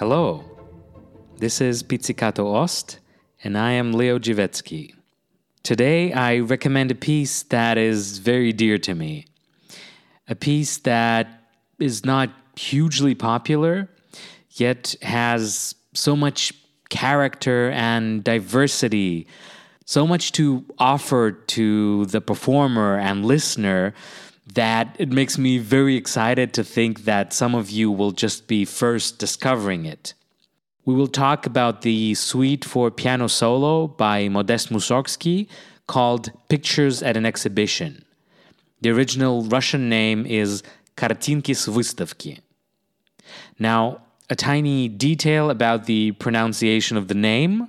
Hello, this is Pizzicato Ost, and I am Leo Jivetski. Today I recommend a piece that is very dear to me, a piece that is not hugely popular, yet has so much character and diversity, so much to offer to the performer and listener that it makes me very excited to think that some of you will just be first discovering it. We will talk about the suite for piano solo by Modest Mussorgsky called Pictures at an Exhibition. The original Russian name is Kartinki s Vystavki. Now, a tiny detail about the pronunciation of the name.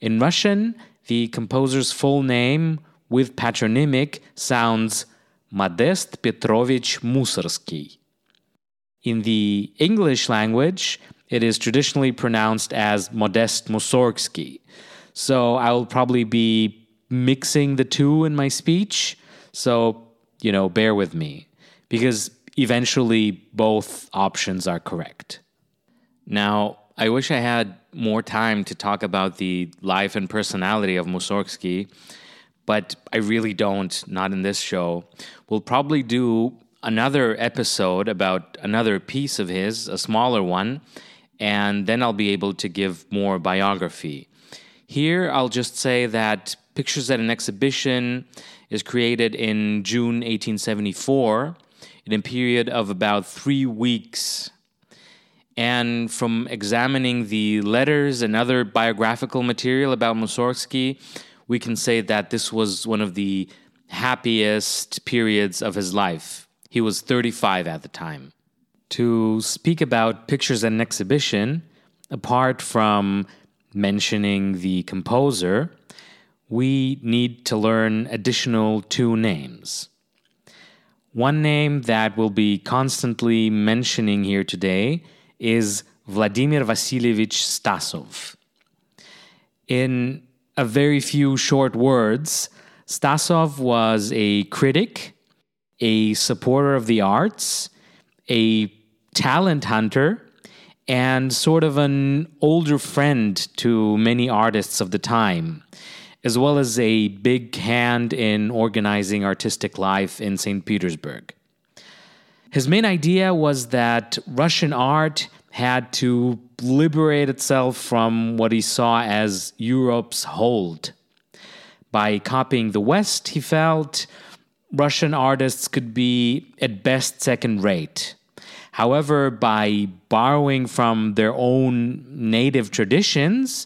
In Russian, the composer's full name with patronymic sounds Modest Petrovich Mussorgsky. In the English language, it is traditionally pronounced as Modest Mussorgsky. So I will probably be mixing the two in my speech. So, bear with me, because eventually both options are correct. Now, I wish I had more time to talk about the life and personality of Mussorgsky, but I really don't, not in this show. We'll probably do another episode about another piece of his, a smaller one, and then I'll be able to give more biography. Here, I'll just say that Pictures at an Exhibition is created in June 1874, in a period of about 3 weeks. And from examining the letters and other biographical material about Mussorgsky, we can say that this was one of the happiest periods of his life. He was 35 at the time. To speak about Pictures at an Exhibition, apart from mentioning the composer, we need to learn additional two names. One name that we'll be constantly mentioning here today is Vladimir Vasilievich Stasov. In a very few short words, Stasov was a critic, a supporter of the arts, a talent hunter, and sort of an older friend to many artists of the time, as well as a big hand in organizing artistic life in St. Petersburg. His main idea was that Russian art had to liberate itself from what he saw as Europe's hold. By copying the West, he felt Russian artists could be at best second-rate. However, by borrowing from their own native traditions,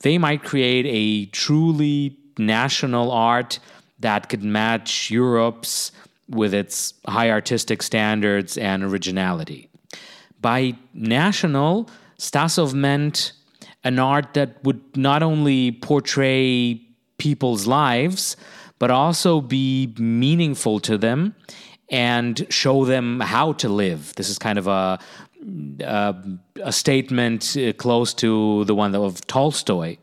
they might create a truly national art that could match Europe's with its high artistic standards and originality. By national, Stasov meant an art that would not only portray people's lives, but also be meaningful to them and show them how to live. This is kind of a statement close to the one of Tolstoy.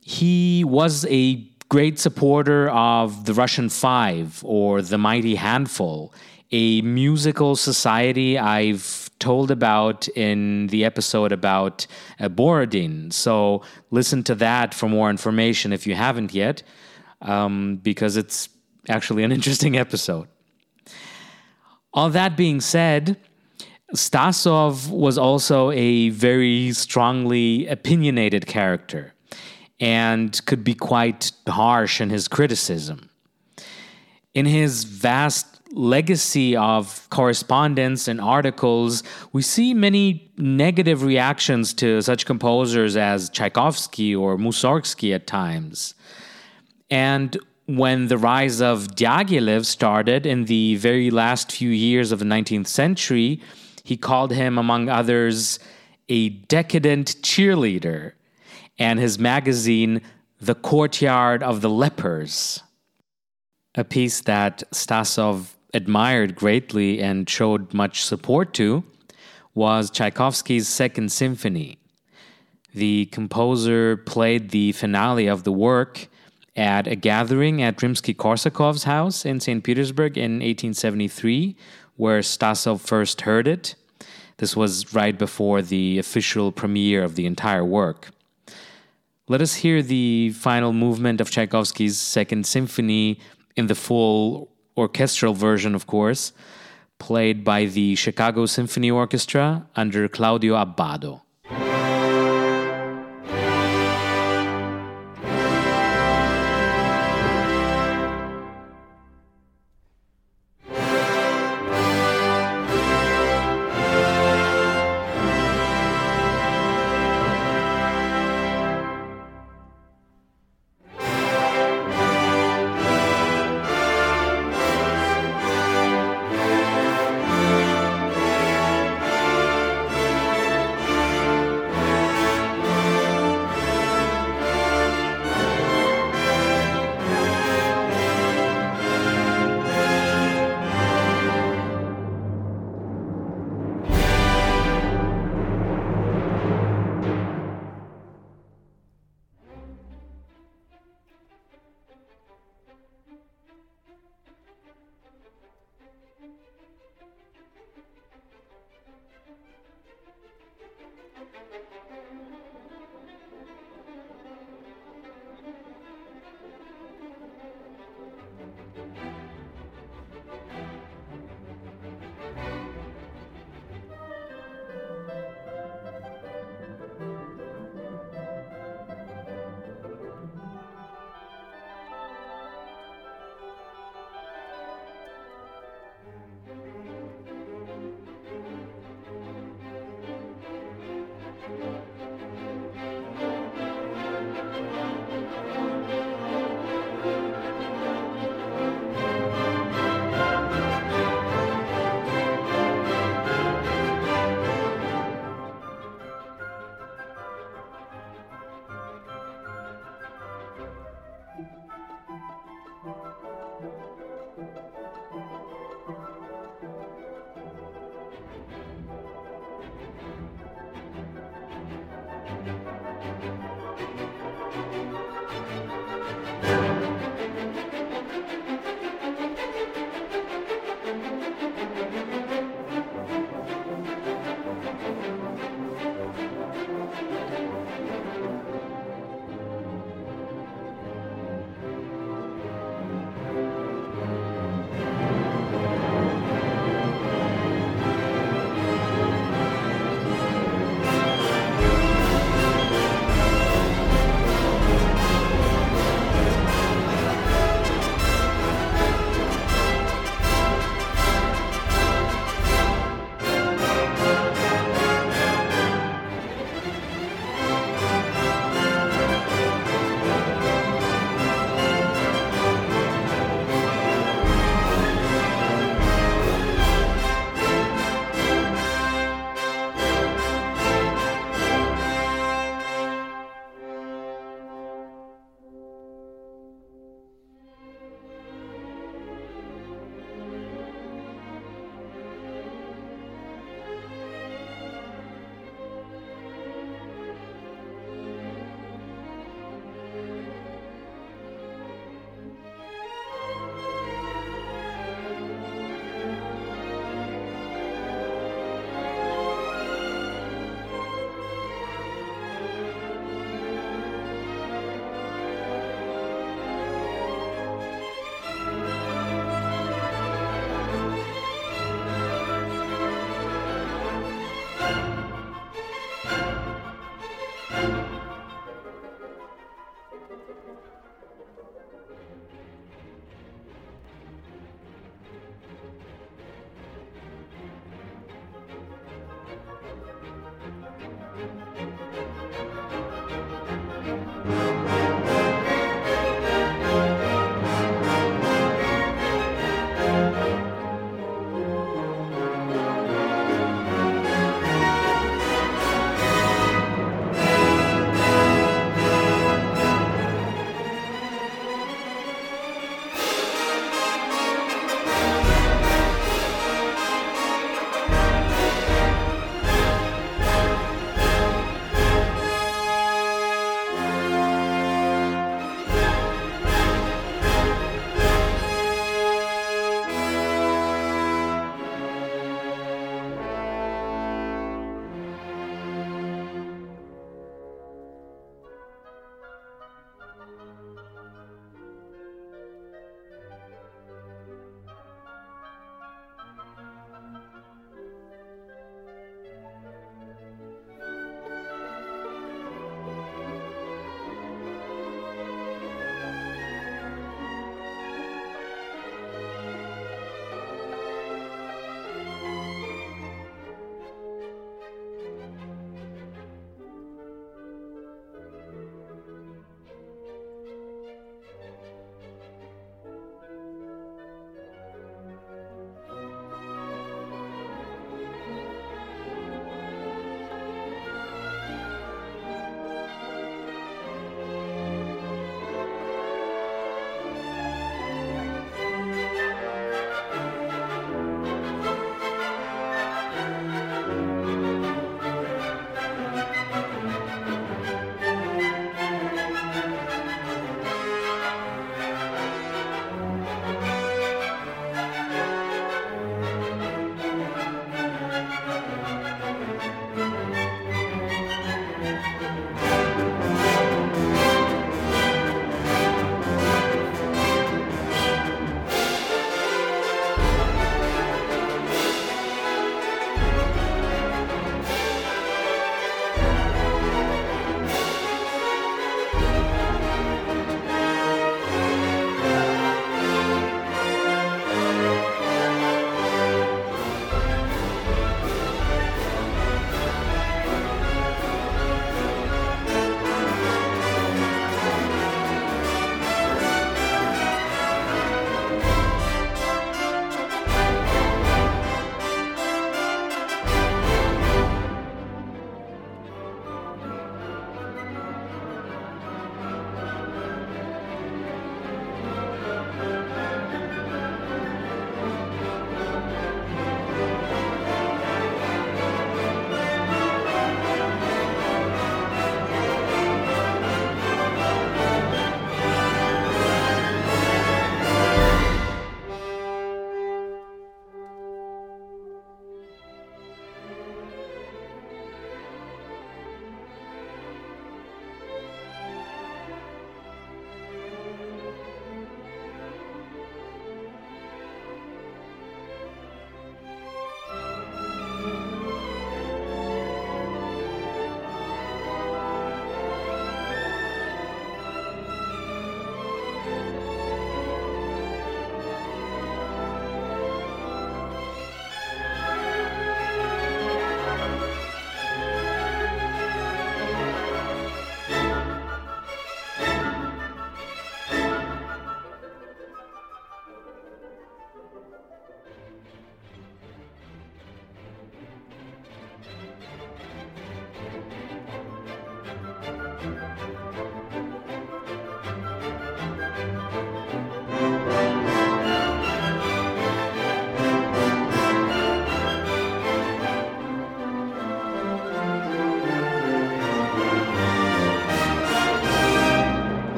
He was a great supporter of the Russian Five, or the Mighty Handful, a musical society I've told about in the episode about Borodin. So listen to that for more information if you haven't yet, because it's actually an interesting episode. All that being said, Stasov was also a very strongly opinionated character, and could be quite harsh in his criticism. In his vast legacy of correspondence and articles, we see many negative reactions to such composers as Tchaikovsky or Mussorgsky at times. And when the rise of Diaghilev started in the very last few years of the 19th century, he called him, among others, a decadent cheerleader, and his magazine, The Courtyard of the Lepers, a piece that Stasov admired greatly and showed much support to, was Tchaikovsky's Second Symphony. The composer played the finale of the work at a gathering at Rimsky-Korsakov's house in St. Petersburg in 1873, where Stasov first heard it. This was right before the official premiere of the entire work. Let us hear the final movement of Tchaikovsky's Second Symphony in the full orchestral version, of course, played by the Chicago Symphony Orchestra under Claudio Abbado.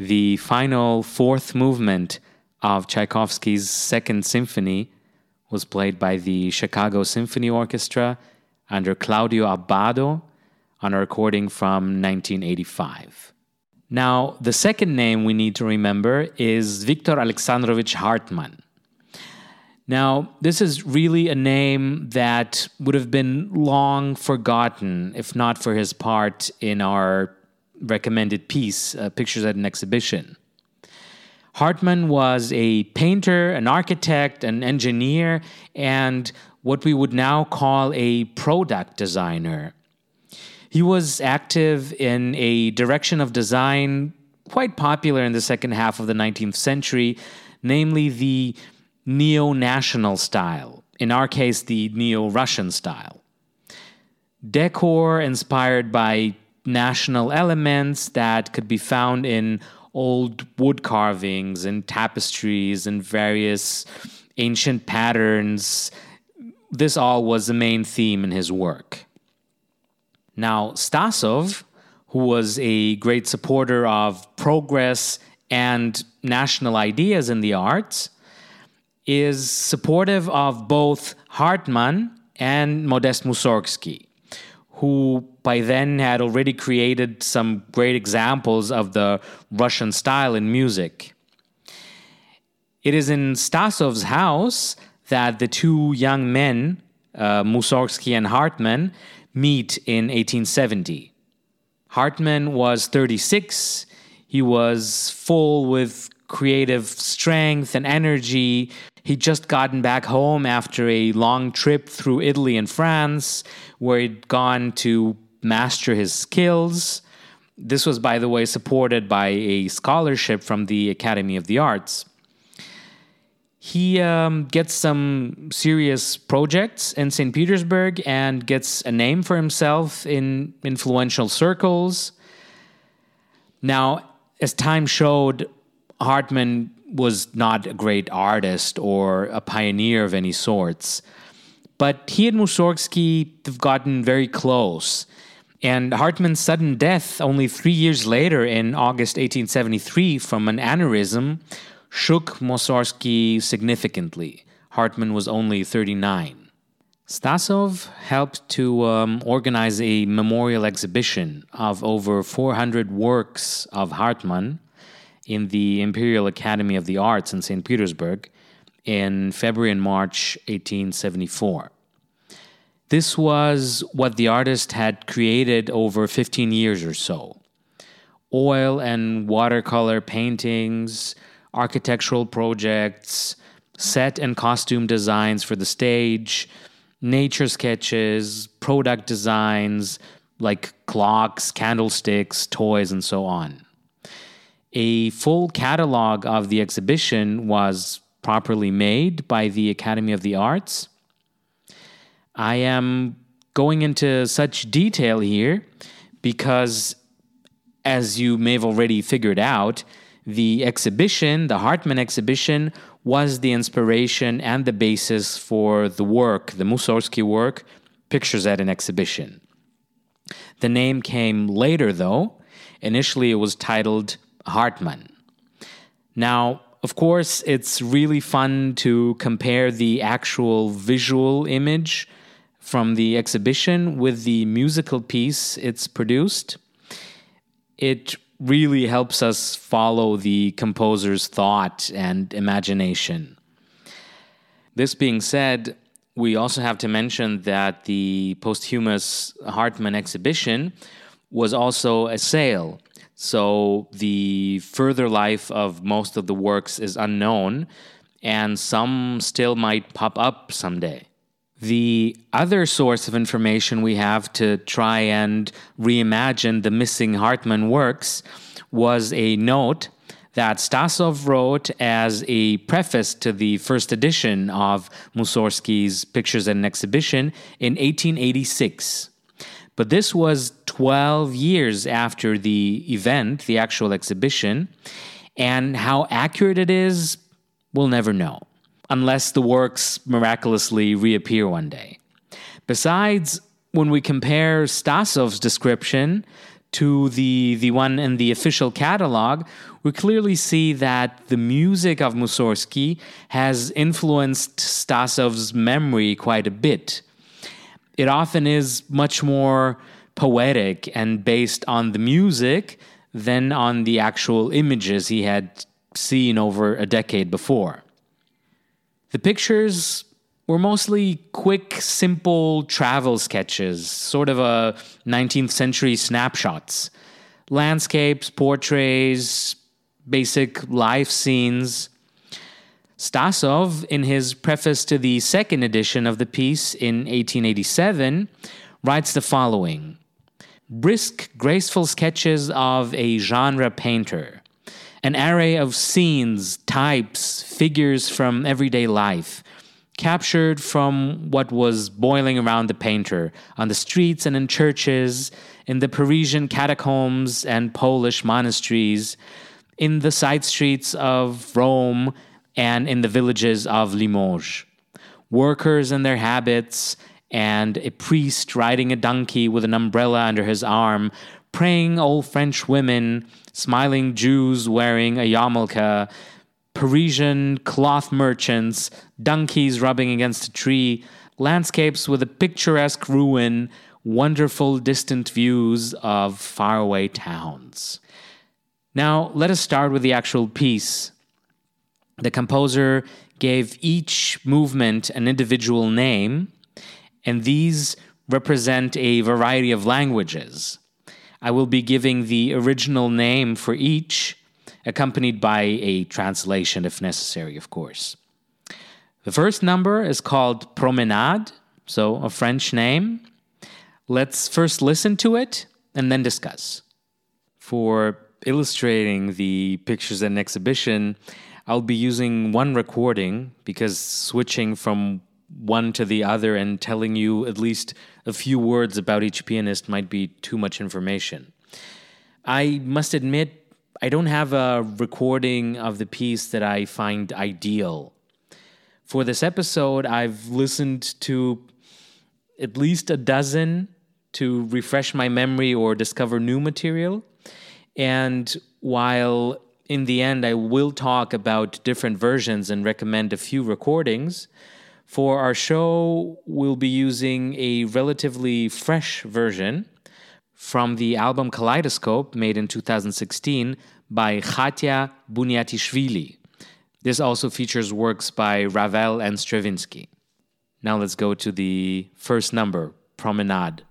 the final fourth movement of Tchaikovsky's Second Symphony was played by the Chicago Symphony Orchestra under Claudio Abbado on a recording from 1985. Now, the second name we need to remember is Viktor Alexandrovich Hartmann. Now, this is really a name that would have been long forgotten, if not for his part in our recommended piece, Pictures at an Exhibition. Hartmann was a painter, an architect, an engineer, and what we would now call a product designer. He was active in a direction of design quite popular in the second half of the 19th century, namely the neo-national style, in our case, the neo-Russian style. Decor inspired by national elements that could be found in old wood carvings and tapestries and various ancient patterns. This all was the main theme in his work. Now, Stasov, who was a great supporter of progress and national ideas in the arts, is supportive of both Hartmann and Modest Mussorgsky, who by then had already created some great examples of the Russian style in music. It is in Stasov's house that the two young men, Mussorgsky and Hartmann, meet in 1870. Hartmann was 36. He was full with creative strength and energy. He'd just gotten back home after a long trip through Italy and France, where he'd gone to master his skills. This was, by the way, supported by a scholarship from the Academy of the Arts. He gets some serious projects in St. Petersburg and gets a name for himself in influential circles. Now, as time showed, Hartmann was not a great artist or a pioneer of any sorts. But he and Mussorgsky have gotten very close. And Hartmann's sudden death only 3 years later in August 1873 from an aneurysm shook Mussorgsky significantly. Hartmann was only 39. Stasov helped to organize a memorial exhibition of over 400 works of Hartmann in the Imperial Academy of the Arts in St. Petersburg in February and March 1874. This was what the artist had created over 15 years or so. Oil and watercolor paintings, architectural projects, set and costume designs for the stage, nature sketches, product designs like clocks, candlesticks, toys, and so on. A full catalog of the exhibition was properly made by the Academy of the Arts. I am going into such detail here because, as you may have already figured out, the exhibition, the Hartmann exhibition, was the inspiration and the basis for the work, the Mussorgsky work, Pictures at an Exhibition. The name came later, though. Initially, it was titled Hartmann. Now, of course, it's really fun to compare the actual visual image from the exhibition with the musical piece it's produced. It really helps us follow the composer's thought and imagination. This being said, we also have to mention that the posthumous Hartmann exhibition was also a sale. So the further life of most of the works is unknown, and some still might pop up someday. The other source of information we have to try and reimagine the missing Hartmann works was a note that Stasov wrote as a preface to the first edition of Mussorgsky's Pictures at an Exhibition in 1886. But this was 12 years after the event, the actual exhibition, and how accurate it is, we'll never know, unless the works miraculously reappear one day. Besides, when we compare Stasov's description to the one in the official catalog, we clearly see that the music of Mussorgsky has influenced Stasov's memory quite a bit. It often is much more poetic and based on the music than on the actual images he had seen over a decade before. The pictures were mostly quick, simple travel sketches, sort of a 19th century snapshots. Landscapes, portraits, basic life scenes. Stasov, in his preface to the second edition of the piece in 1887, writes the following: brisk, graceful sketches of a genre painter. An array of scenes, types, figures from everyday life, captured from what was boiling around the painter, on the streets and in churches, in the Parisian catacombs and Polish monasteries, in the side streets of Rome, and in the villages of Limoges. Workers in their habits, and a priest riding a donkey with an umbrella under his arm, praying old French women, smiling Jews wearing a yarmulke, Parisian cloth merchants, donkeys rubbing against a tree, landscapes with a picturesque ruin, wonderful distant views of faraway towns. Now, let us start with the actual piece. The composer gave each movement an individual name, and these represent a variety of languages. I will be giving the original name for each, accompanied by a translation if necessary, of course. The first number is called Promenade, so a French name. Let's first listen to it and then discuss. For illustrating the pictures in exhibition, I'll be using one recording because switching from one to the other and telling you at least a few words about each pianist might be too much information. I must admit, I don't have a recording of the piece that I find ideal. For this episode, I've listened to at least a dozen to refresh my memory or discover new material. And while in the end I will talk about different versions and recommend a few recordings, for our show, we'll be using a relatively fresh version from the album Kaleidoscope, made in 2016 by Khatia Buniatishvili. This also features works by Ravel and Stravinsky. Now let's go to the first number, Promenade.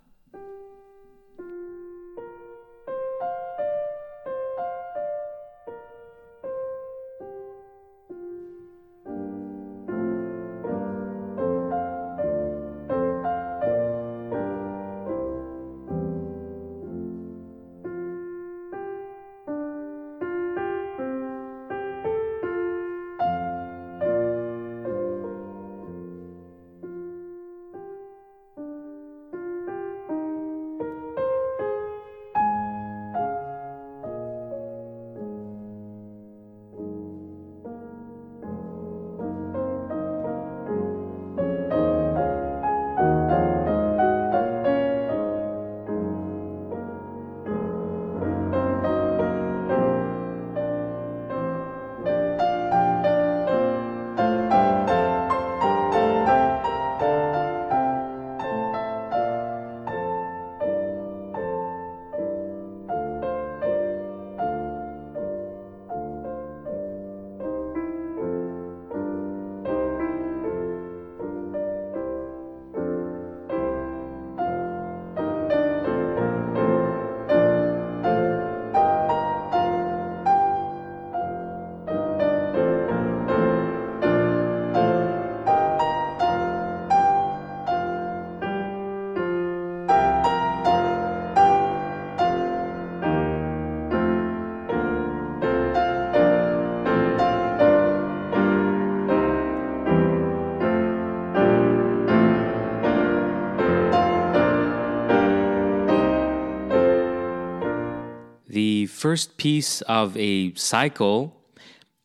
First piece of a cycle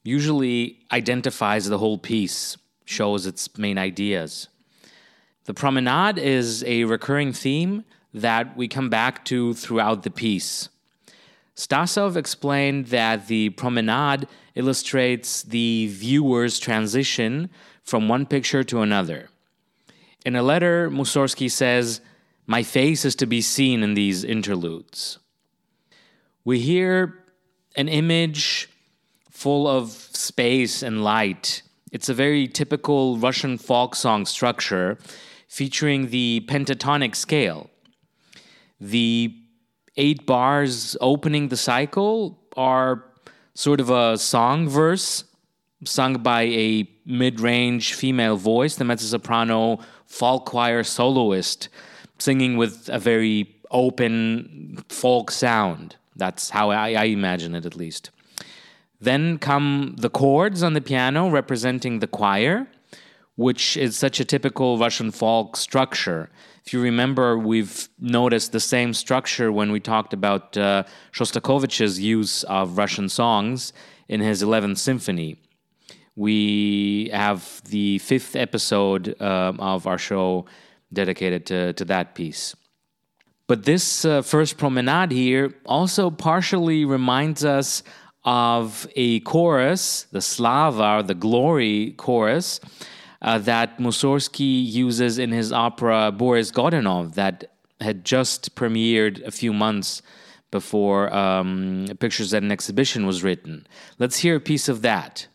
usually identifies the whole piece, shows its main ideas. The promenade is a recurring theme that we come back to throughout the piece. Stasov explained that the promenade illustrates the viewer's transition from one picture to another. In a letter, Mussorgsky says, "My face is to be seen in these interludes." We hear an image full of space and light. It's a very typical Russian folk song structure featuring the pentatonic scale. The 8 bars opening the cycle are sort of a song verse sung by a mid-range female voice, the mezzo-soprano folk choir soloist, singing with a very open folk sound. That's how I imagine it, at least. Then come the chords on the piano representing the choir, which is such a typical Russian folk structure. If you remember, we've noticed the same structure when we talked about Shostakovich's use of Russian songs in his 11th symphony. We have the 5th episode of our show dedicated to that piece. But this first promenade here also partially reminds us of a chorus, the Slava, or the Glory chorus, that Mussorgsky uses in his opera Boris Godunov that had just premiered a few months before Pictures at an Exhibition was written. Let's hear a piece of that.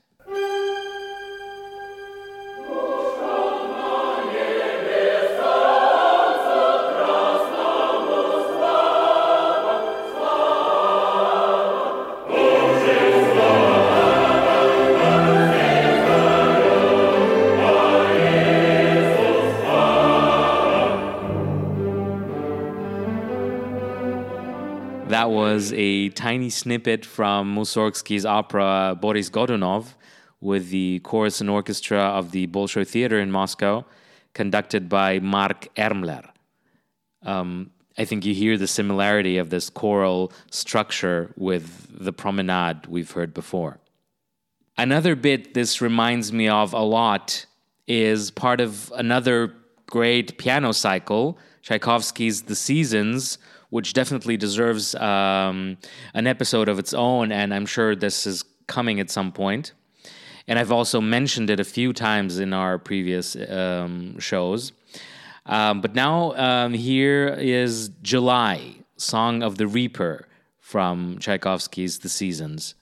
That was a tiny snippet from Mussorgsky's opera Boris Godunov with the chorus and orchestra of the Bolshoi Theater in Moscow, conducted by Mark Ermler. I think you hear the similarity of this choral structure with the promenade we've heard before. Another bit this reminds me of a lot is part of another great piano cycle, Tchaikovsky's The Seasons, which definitely deserves an episode of its own, and I'm sure this is coming at some point. And I've also mentioned it a few times in our previous shows. But now here is July, Song of the Reaper, from Tchaikovsky's The Seasons.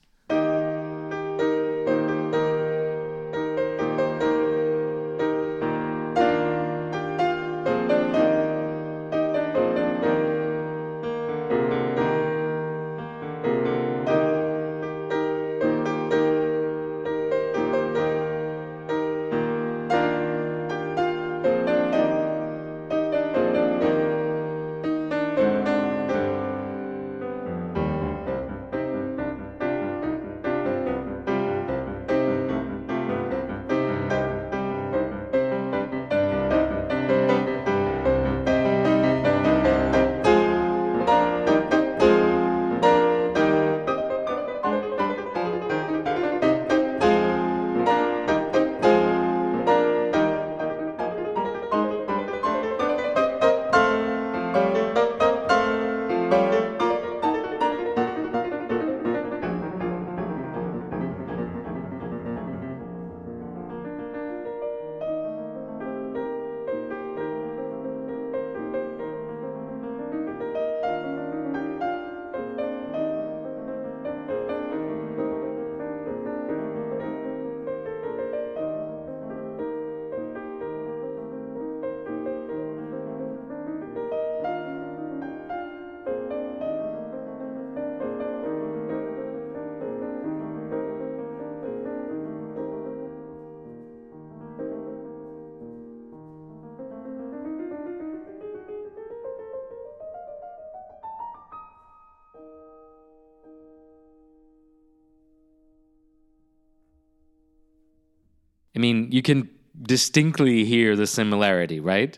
I mean, you can distinctly hear the similarity, right?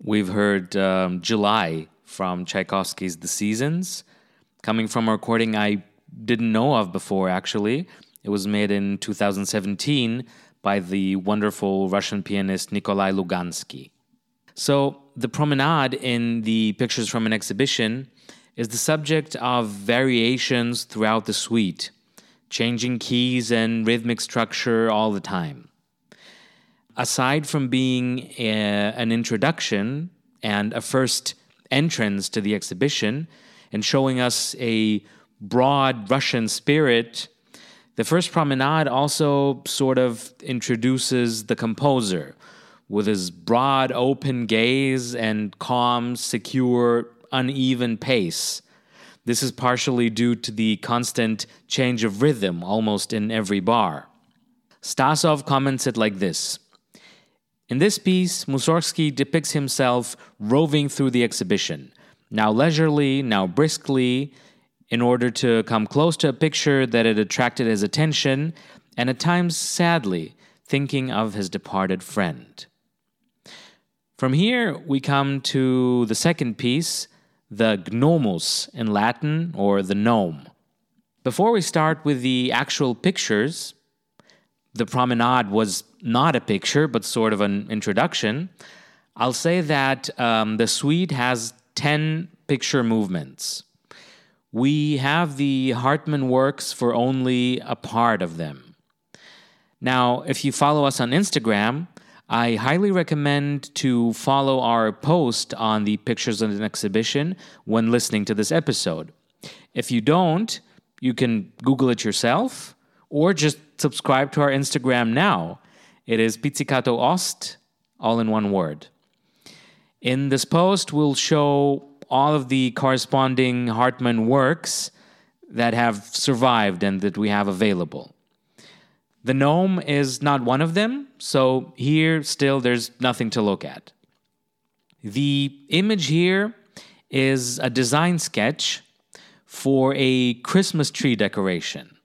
We've heard July from Tchaikovsky's The Seasons, coming from a recording I didn't know of before, actually. It was made in 2017 by the wonderful Russian pianist Nikolai Lugansky. So the promenade in the Pictures from an Exhibition is the subject of variations throughout the suite, changing keys and rhythmic structure all the time. Aside from being an introduction and a first entrance to the exhibition and showing us a broad Russian spirit, the first promenade also sort of introduces the composer with his broad open gaze and calm, secure, uneven pace. This is partially due to the constant change of rhythm almost in every bar. Stasov comments it like this: "In this piece, Mussorgsky depicts himself roving through the exhibition, now leisurely, now briskly, in order to come close to a picture that had attracted his attention, and at times, sadly, thinking of his departed friend." From here, we come to the second piece, the Gnomus in Latin, or the Gnome. Before we start with the actual pictures, the promenade was not a picture, but sort of an introduction. I'll say that the suite has 10 picture movements. We have the Hartmann works for only a part of them. Now, if you follow us on Instagram, I highly recommend to follow our post on the Pictures in an Exhibition when listening to this episode. If you don't, you can Google it yourself or just subscribe to our Instagram now. It is Pizzicato Ost, all in one word. In this post, we'll show all of the corresponding Hartmann works that have survived and that we have available. The Gnome is not one of them, so here still there's nothing to look at. The image here is a design sketch for a Christmas tree decoration.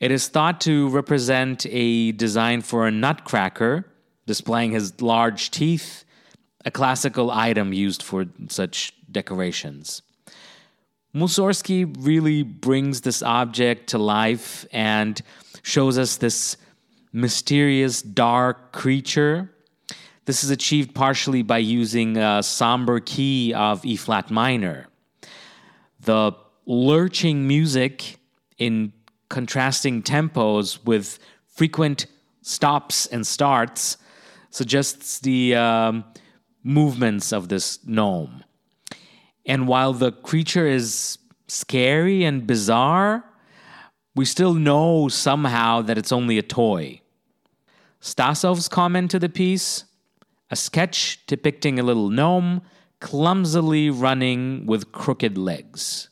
It is thought to represent a design for a nutcracker displaying his large teeth, a classical item used for such decorations. Mussorgsky really brings this object to life and shows us this mysterious, dark creature. This is achieved partially by using a somber key of E flat minor. The lurching music in contrasting tempos with frequent stops and starts suggests the movements of this gnome. And while the creature is scary and bizarre, we still know somehow that it's only a toy. Stasov's comment to the piece: "A sketch depicting a little gnome clumsily running with crooked legs."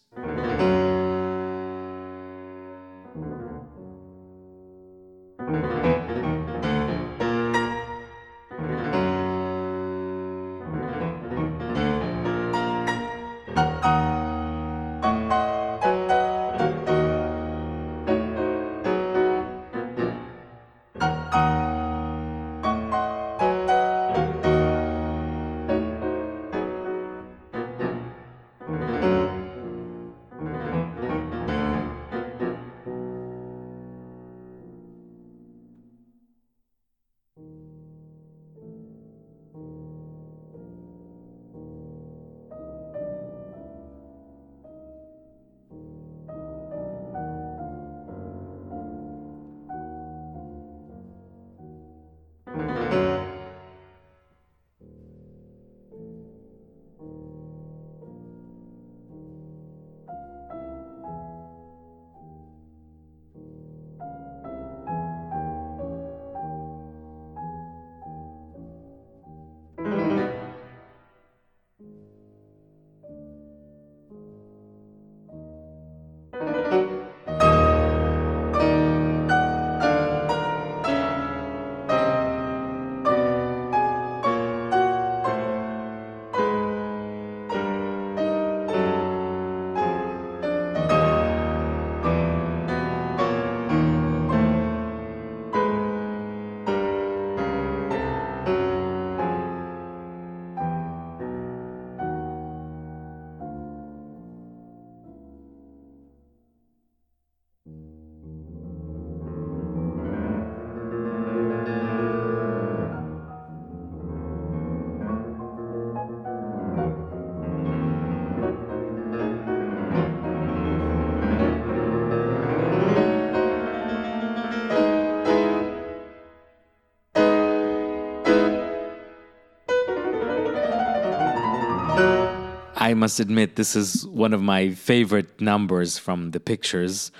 I must admit this is one of my favorite numbers from the pictures,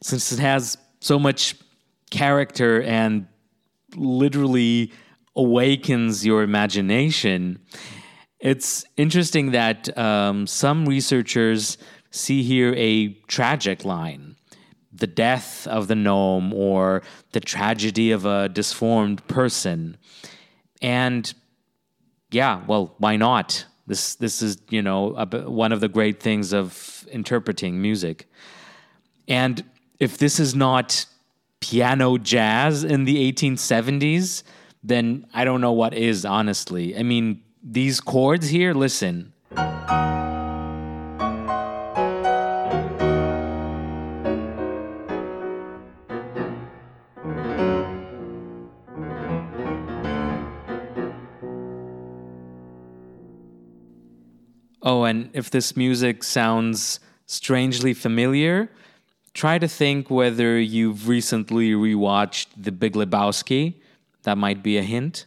since it has so much character and literally awakens your imagination. It's interesting that some researchers see here a tragic line, the death of the gnome or the tragedy of a disformed person. And yeah, well, why not? This is, you know, one of the great things of interpreting music. And if this is not piano jazz in the 1870s, then I don't know what is, honestly. I mean, these chords here, listen. Oh, and if this music sounds strangely familiar, try to think whether you've recently rewatched The Big Lebowski. That might be a hint.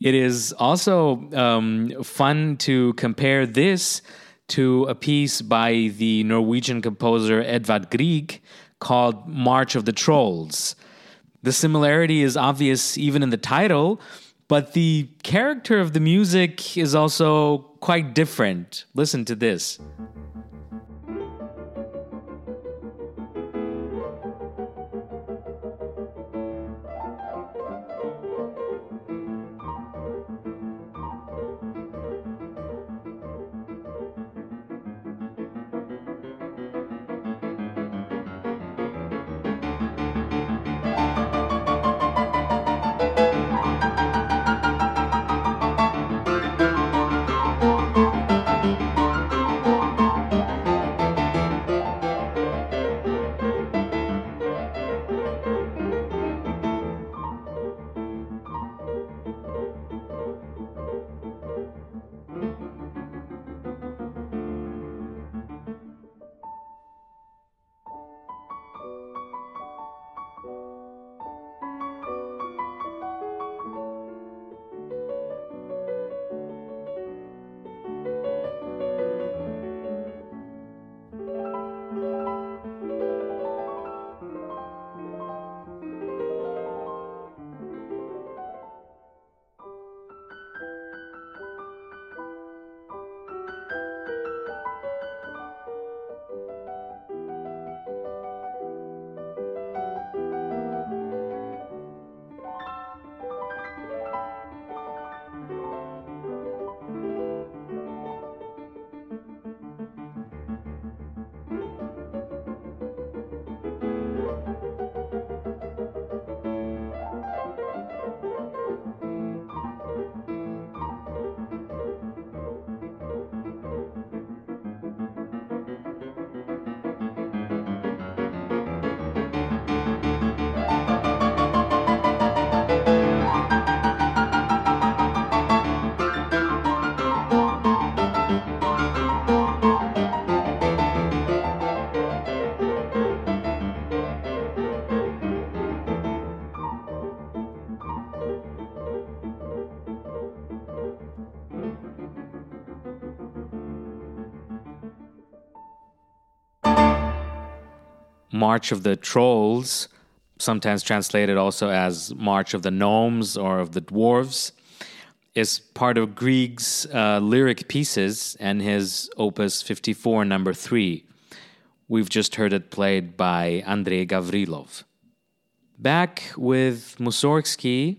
It is also fun to compare this to a piece by the Norwegian composer Edvard Grieg called March of the Trolls. The similarity is obvious even in the title, but the character of the music is also quite different. Listen to this. March of the Trolls, sometimes translated also as March of the Gnomes or of the Dwarves, is part of Grieg's lyric pieces and his Opus 54, number 3. We've just heard it played by Andrei Gavrilov. Back with Mussorgsky,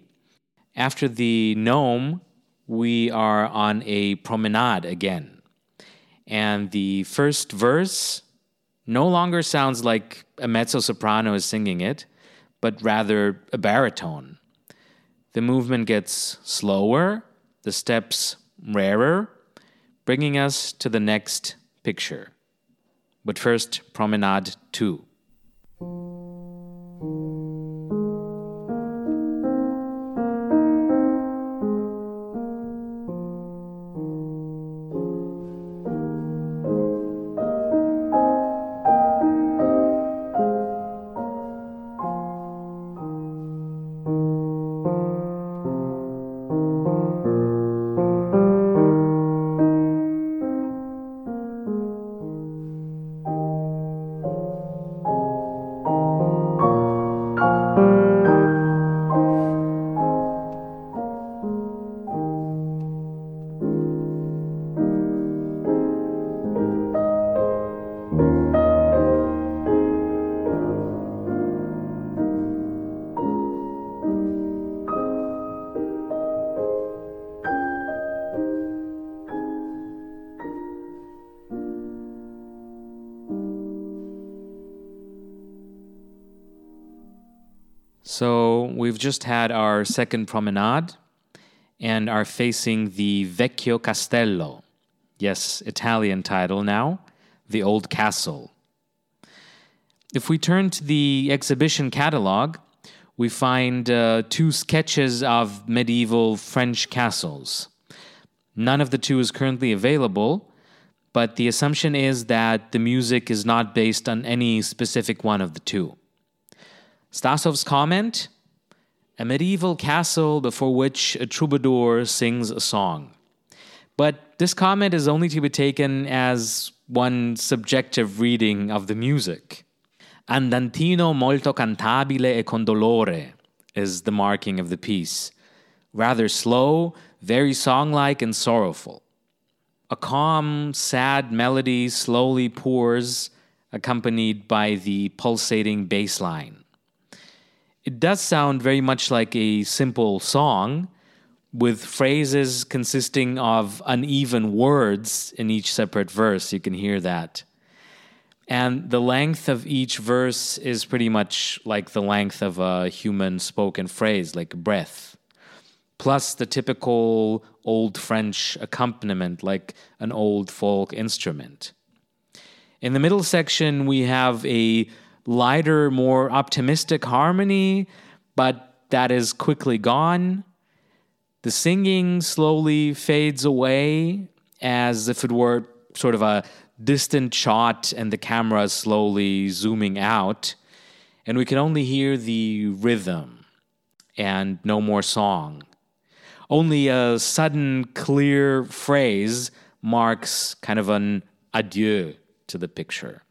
after the Gnome, we are on a promenade again. And the first verse no longer sounds like a mezzo-soprano is singing it, but rather a baritone. The movement gets slower, the steps rarer, bringing us to the next picture. But first, Promenade 2. So we've just had our second promenade and are facing the Vecchio Castello. Yes, Italian title now, the Old Castle. If we turn to the exhibition catalog, we find two sketches of medieval French castles. None of the two is currently available, but the assumption is that the music is not based on any specific one of the two. Stasov's comment: a medieval castle before which a troubadour sings a song. But this comment is only to be taken as one subjective reading of the music. Andantino molto cantabile e con dolore is the marking of the piece. Rather slow, very song-like and sorrowful. A calm, sad melody slowly pours, accompanied by the pulsating bass line. It does sound very much like a simple song, with phrases consisting of uneven words in each separate verse. You can hear that. And the length of each verse is pretty much like the length of a human spoken phrase, like breath. Plus the typical old French accompaniment, like an old folk instrument. In the middle section, we have a lighter, more optimistic harmony, but that is quickly gone. The singing slowly fades away as if it were sort of a distant shot and the camera slowly zooming out, and we can only hear the rhythm and no more song. Only a sudden clear phrase marks kind of an adieu to the picture.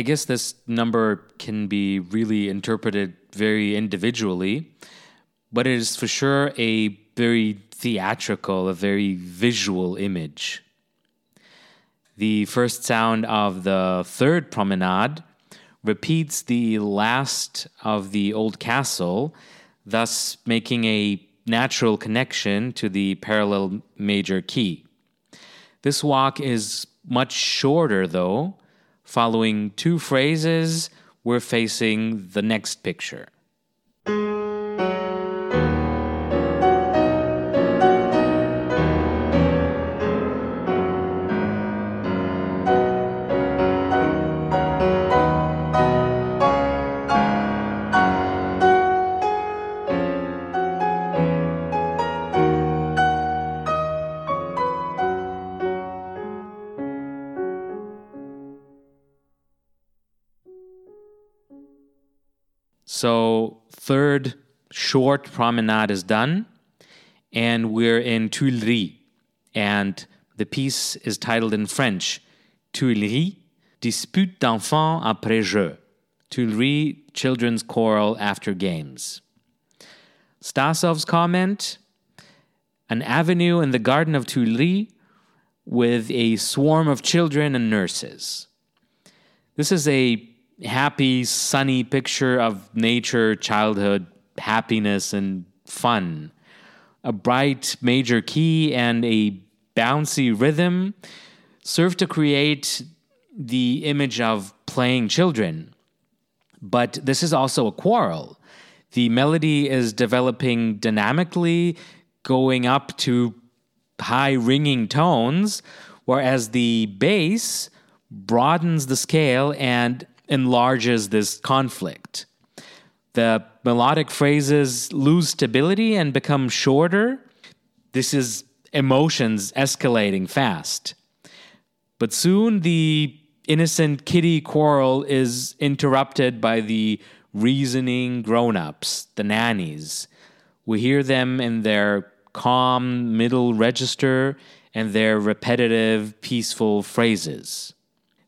I guess this number can be really interpreted very individually, but it is for sure a very theatrical, a very visual image. The first sound of the third promenade repeats the last of the old castle, thus making a natural connection to the parallel major key. This walk is much shorter, though. Following two phrases, we're facing the next picture. So third short promenade is done, and we're in Tuileries, and the piece is titled in French, Tuileries, Dispute d'enfants après jeu, Tuileries, Children's Quarrel After Games. Stasov's comment, an avenue in the garden of Tuileries with a swarm of children and nurses. This is a happy, sunny picture of nature, childhood, happiness, and fun. A bright major key and a bouncy rhythm serve to create the image of playing children. But this is also a quarrel. The melody is developing dynamically, going up to high ringing tones, whereas the bass broadens the scale and enlarges this conflict. The melodic phrases lose stability and become shorter. This is emotions escalating fast. But soon the innocent kiddie quarrel is interrupted by the reasoning grown-ups, the nannies. We hear them in their calm middle register and their repetitive, peaceful phrases.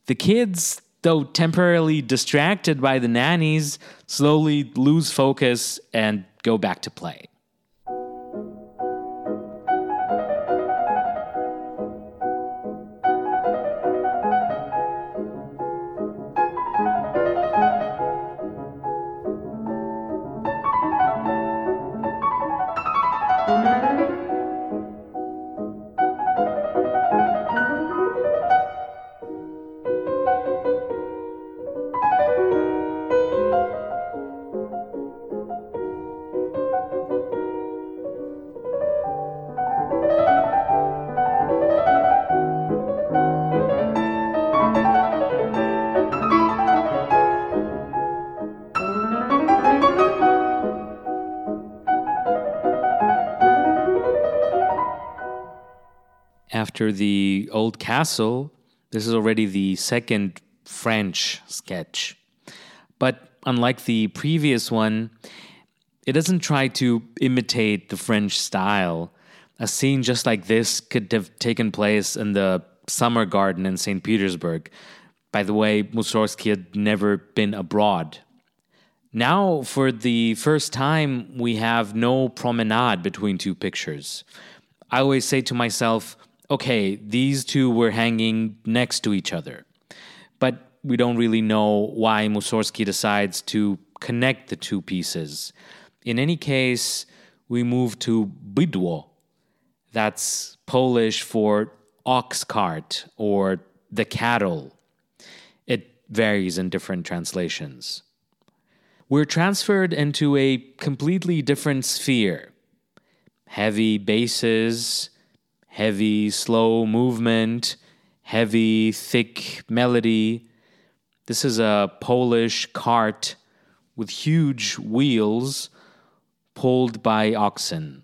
The kids, though temporarily distracted by the nannies, slowly lose focus and go back to play. After the old castle, this is already the second French sketch. But unlike the previous one, it doesn't try to imitate the French style. A scene just like this could have taken place in the Summer Garden in St. Petersburg. By the way, Mussorgsky had never been abroad. Now, for the first time, we have no promenade between two pictures. I always say to myself, okay, these two were hanging next to each other. But we don't really know why Mussorgsky decides to connect the two pieces. In any case, we move to bydło. That's Polish for ox cart or the cattle. It varies in different translations. We're transferred into a completely different sphere. Heavy basses, heavy, slow movement, heavy, thick melody. This is a Polish cart with huge wheels pulled by oxen.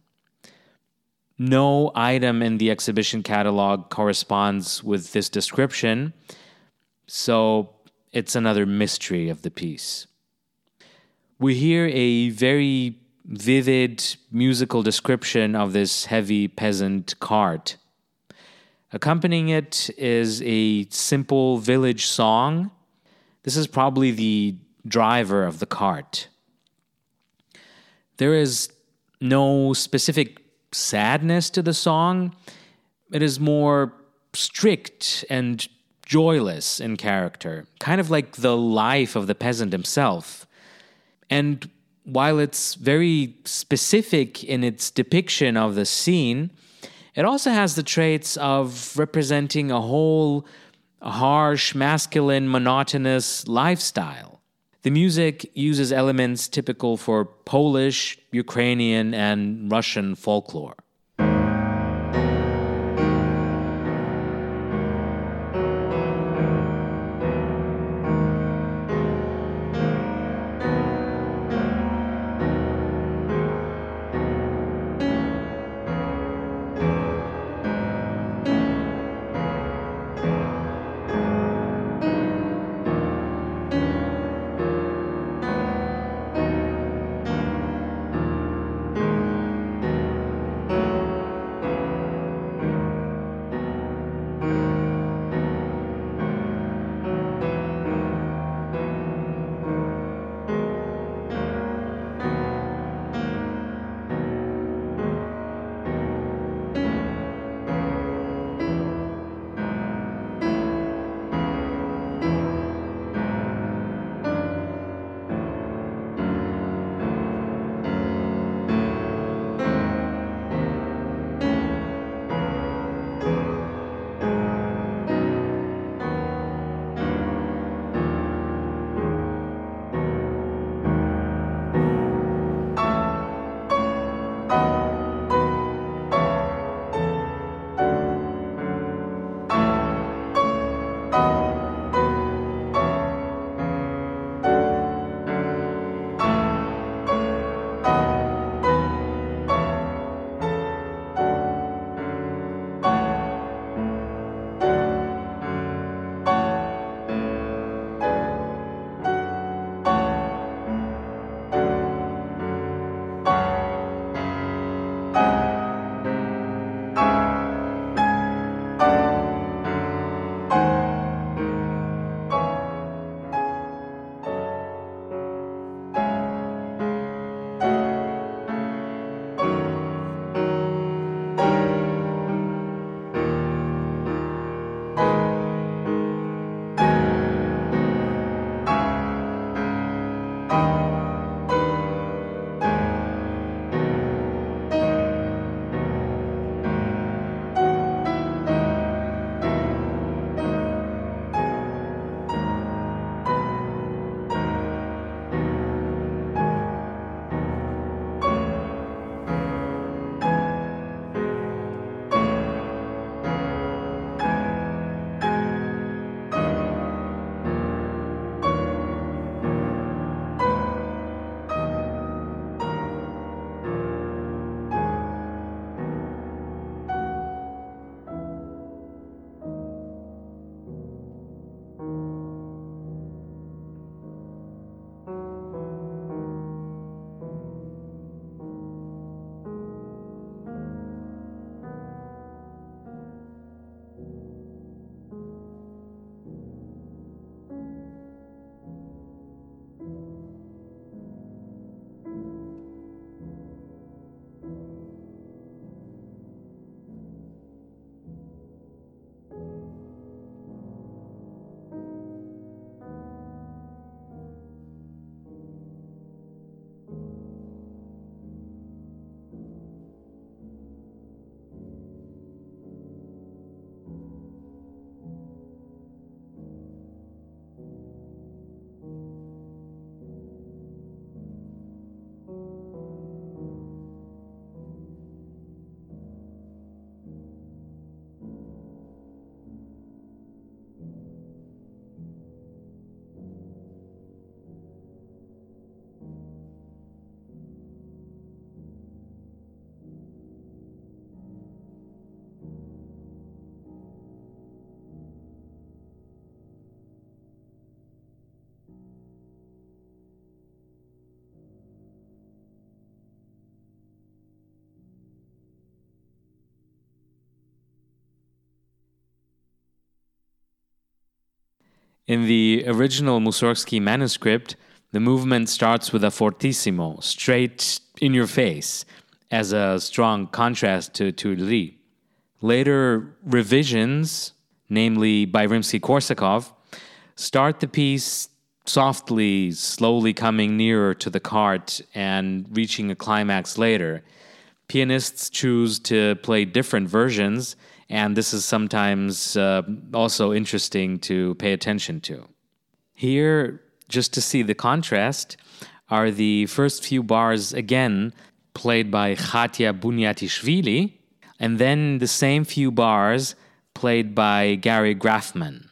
No item in the exhibition catalog corresponds with this description, so it's another mystery of the piece. We hear a very vivid musical description of this heavy peasant cart. Accompanying it is a simple village song. This is probably the driver of the cart. There is no specific sadness to the song. It is more strict and joyless in character, kind of like the life of the peasant himself. And while it's very specific in its depiction of the scene, it also has the traits of representing a whole harsh, masculine, monotonous lifestyle. The music uses elements typical for Polish, Ukrainian, and Russian folklore. In the original Mussorgsky manuscript, the movement starts with a fortissimo, straight in your face, as a strong contrast to Trilby. Later revisions, namely by Rimsky-Korsakov, start the piece softly, slowly coming nearer to the cart and reaching a climax later. Pianists choose to play different versions, and this is sometimes also interesting to pay attention to. Here, just to see the contrast, are the first few bars again played by Khatia Buniatishvili, and then the same few bars played by Gary Graffman.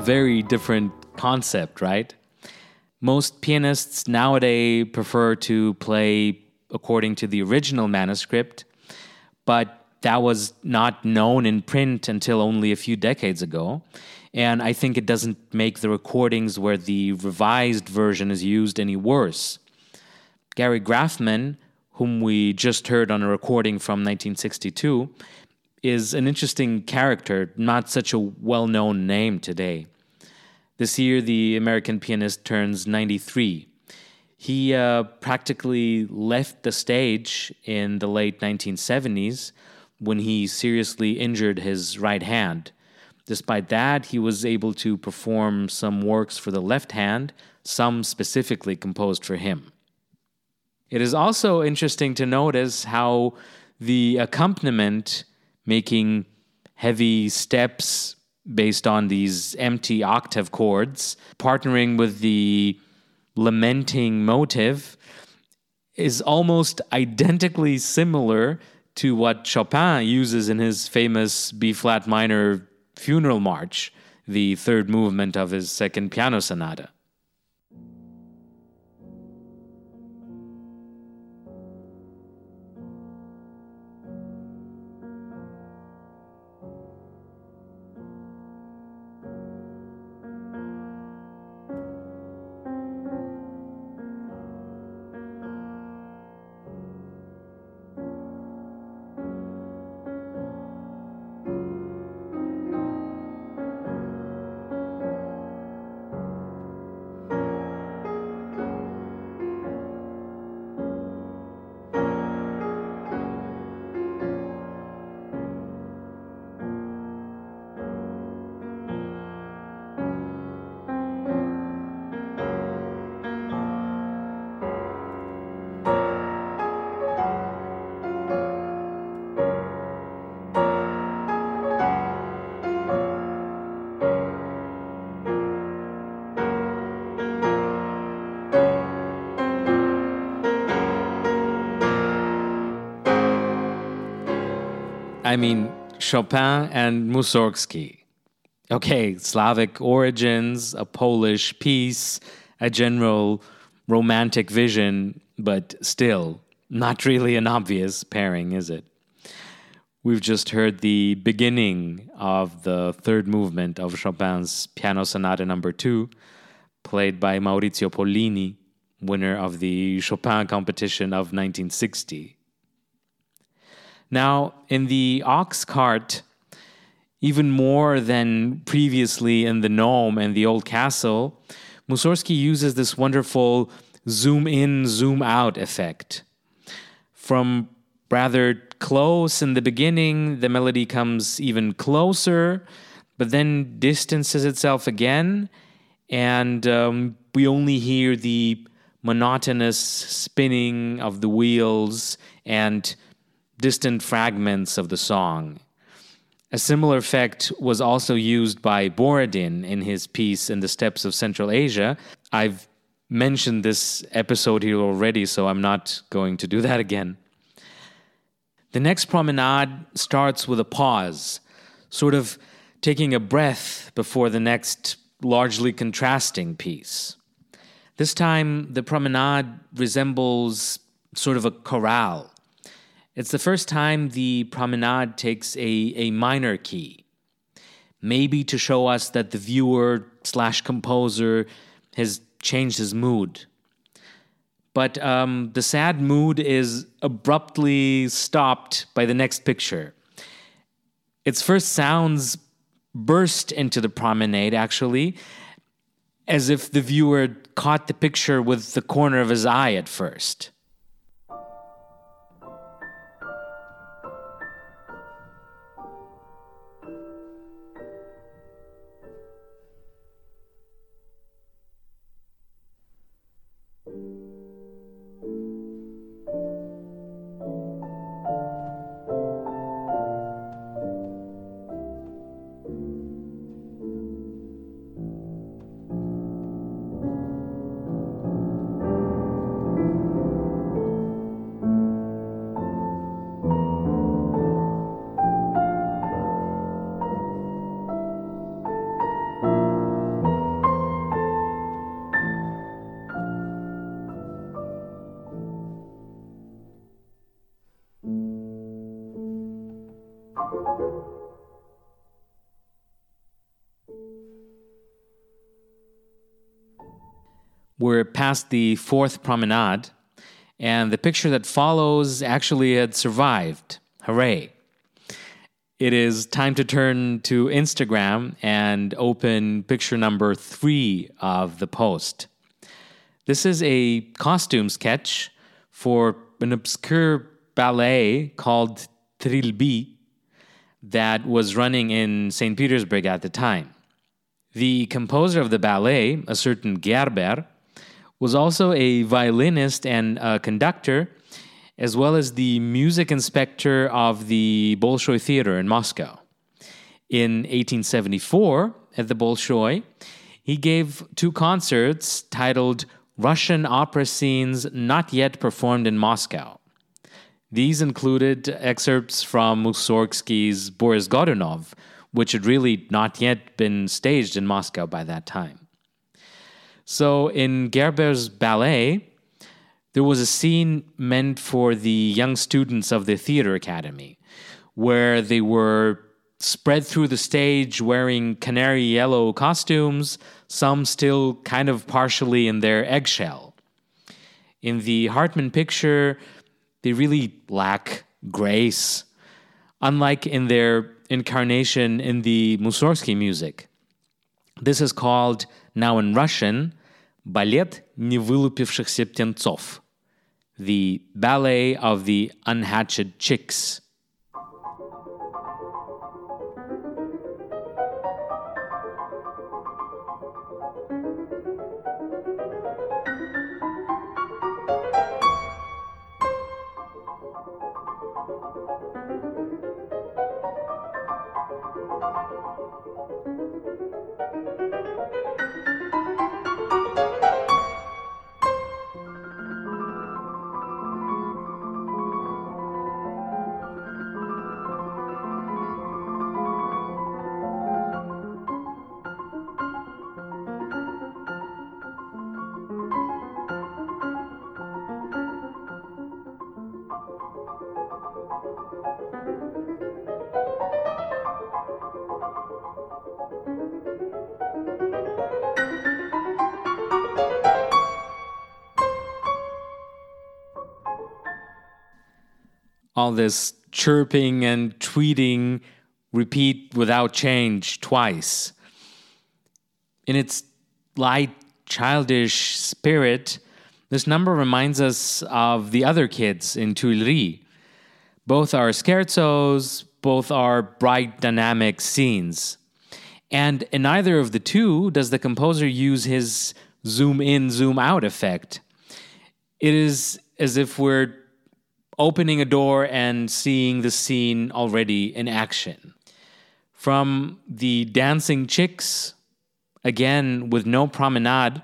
Very different concept, right? Most pianists nowadays prefer to play according to the original manuscript, but that was not known in print until only a few decades ago. And I think it doesn't make the recordings where the revised version is used any worse. Gary Graffman, whom we just heard on a recording from 1962, is an interesting character, not such a well-known name today. This year, the American pianist turns 93. He practically left the stage in the late 1970s when he seriously injured his right hand. Despite that, he was able to perform some works for the left hand, some specifically composed for him. It is also interesting to notice how the accompaniment, making heavy steps based on these empty octave chords, partnering with the lamenting motive, is almost identically similar to what Chopin uses in his famous B-flat minor funeral march, the third movement of his second piano sonata. I mean, Chopin and Mussorgsky. Okay, Slavic origins, a Polish piece, a general romantic vision, but still not really an obvious pairing, is it? We've just heard the beginning of the third movement of Chopin's Piano Sonata No. 2, played by Maurizio Pollini, winner of the Chopin competition of 1960. Now, in the ox cart, even more than previously in the Nome and the Old Castle, Mussorgsky uses this wonderful zoom-in, zoom-out effect. From rather close in the beginning, the melody comes even closer, but then distances itself again, and we only hear the monotonous spinning of the wheels and distant fragments of the song. A similar effect was also used by Borodin in his piece In the Steppes of Central Asia. I've mentioned this episode here already, so I'm not going to do that again. The next promenade starts with a pause, sort of taking a breath before the next largely contrasting piece. This time, the promenade resembles sort of a chorale. It's the first time the promenade takes a minor key, maybe to show us that the viewer/composer has changed his mood. But the sad mood is abruptly stopped by the next picture. Its first sounds burst into the promenade, actually, as if the viewer caught the picture with the corner of his eye at first. We're past the fourth promenade, and the picture that follows actually had survived. Hooray! It is time to turn to Instagram and open picture number 3 of the post. This is a costume sketch for an obscure ballet called Trilby that was running in St. Petersburg at the time. The composer of the ballet, a certain Gerber, was also a violinist and a conductor, as well as the music inspector of the Bolshoi Theater in Moscow. In 1874, at the Bolshoi, he gave 2 concerts titled Russian Opera Scenes Not Yet Performed in Moscow. These included excerpts from Mussorgsky's Boris Godunov, which had really not yet been staged in Moscow by that time. So in Gerber's ballet, there was a scene meant for the young students of the theater academy, where they were spread through the stage wearing canary yellow costumes, some still kind of partially in their eggshell. In the Hartmann picture, they really lack grace, unlike in their incarnation in the Mussorgsky music. This is called, now in Russian, Балет невылупившихся птенцов, the ballet of the unhatched chicks. all this chirping and tweeting repeat without change twice. In its light, childish spirit, this number reminds us of the other kids in Tuileries. Both are scherzos, both are bright, dynamic scenes. And in neither of the two does the composer use his zoom in, zoom out effect. It is as if we're opening a door and seeing the scene already in action. From the dancing chicks, again with no promenade,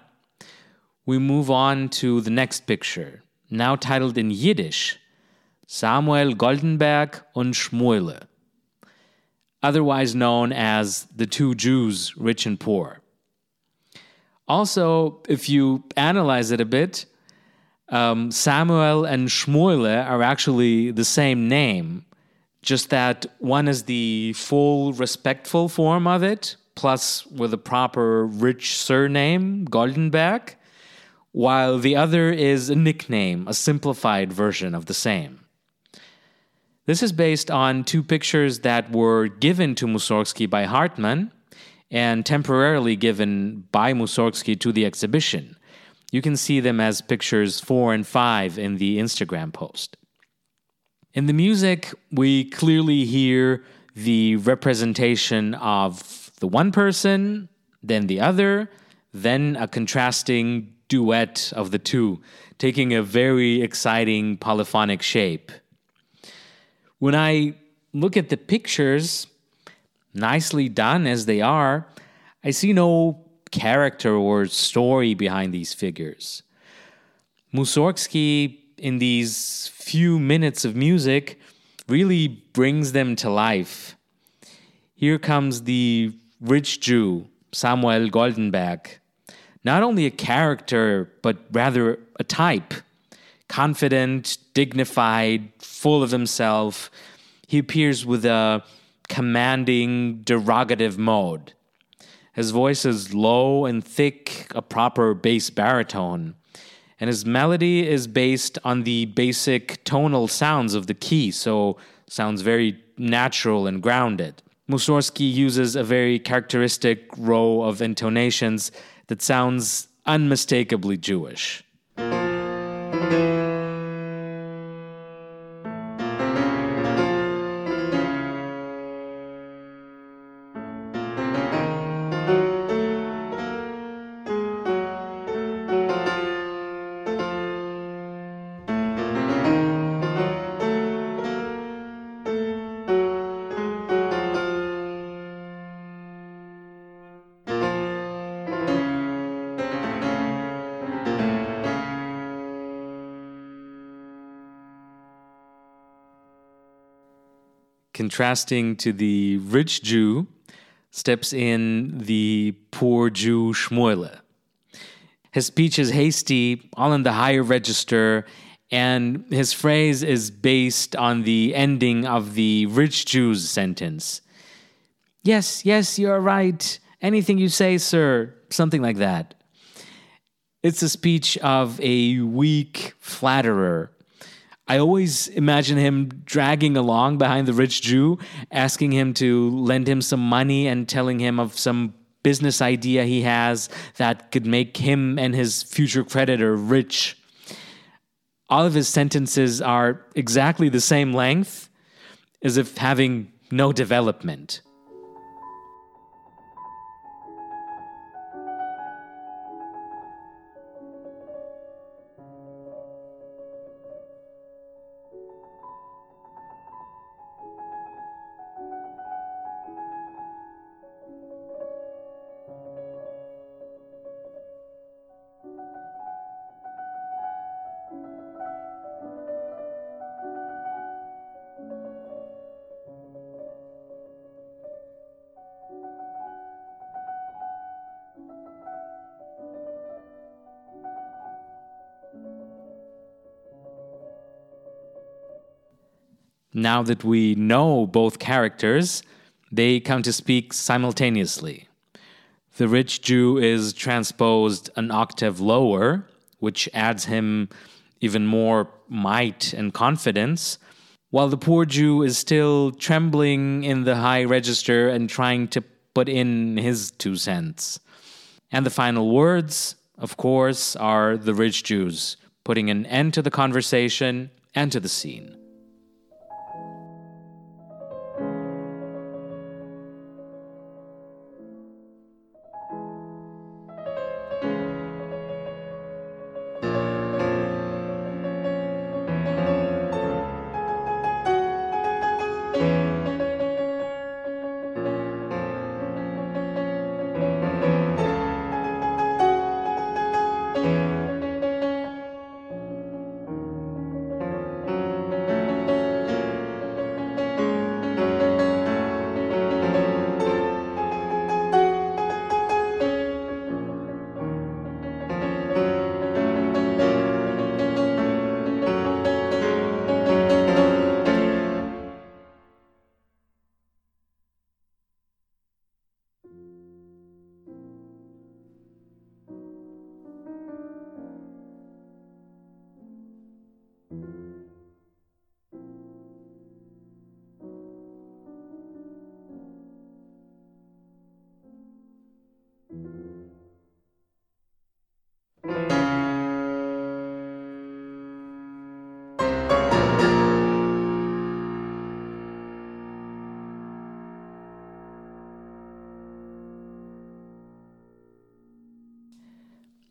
we move on to the next picture, now titled in Yiddish, Samuel Goldenberg und Schmule, otherwise known as The Two Jews, Rich and Poor. Also, if you analyze it a bit, Samuel and Schmule are actually the same name, just that one is the full respectful form of it, plus with a proper rich surname, Goldenberg, while the other is a nickname, a simplified version of the same. This is based on two pictures that were given to Mussorgsky by Hartmann and temporarily given by Mussorgsky to the exhibition. You can see them as pictures 4 and 5 in the Instagram post. In the music, we clearly hear the representation of the one person, then the other, then a contrasting duet of the two, taking a very exciting polyphonic shape. When I look at the pictures, nicely done as they are, I see no character or story behind these figures. Mussorgsky, in these few minutes of music, really brings them to life. Here comes the rich Jew, Samuel Goldenberg. Not only a character, but rather a type. Confident, dignified, full of himself, he appears with a commanding, derogative mode. His voice is low and thick, a proper bass baritone, and his melody is based on the basic tonal sounds of the key, so sounds very natural and grounded. Mussorgsky uses a very characteristic row of intonations that sounds unmistakably Jewish. Contrasting to the rich Jew, steps in the poor Jew Schmule. His speech is hasty, all in the higher register, and his phrase is based on the ending of the rich Jew's sentence. Yes, yes, you're right. Anything you say, sir. Something like that. It's a speech of a weak flatterer. I always imagine him dragging along behind the rich Jew, asking him to lend him some money and telling him of some business idea he has that could make him and his future creditor rich. All of his sentences are exactly the same length, as if having no development. Now that we know both characters, they come to speak simultaneously. The rich Jew is transposed an octave lower, which adds him even more might and confidence, while the poor Jew is still trembling in the high register and trying to put in his 2 cents. And the final words, of course, are the rich Jews, putting an end to the conversation and to the scene.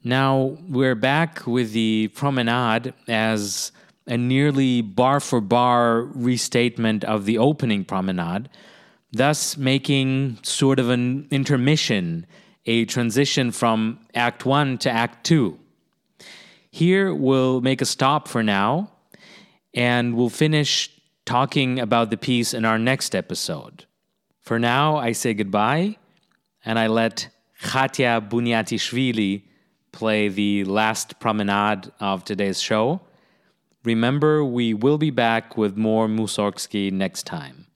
Now we're back with the promenade as a nearly bar-for-bar restatement of the opening promenade, thus making sort of an intermission, a transition from Act 1 to Act 2. Here we'll make a stop for now, and we'll finish talking about the piece in our next episode. For now, I say goodbye, and I let Khatia Buniatishvili play the last promenade of today's show. Remember, we will be back with more Mussorgsky next time.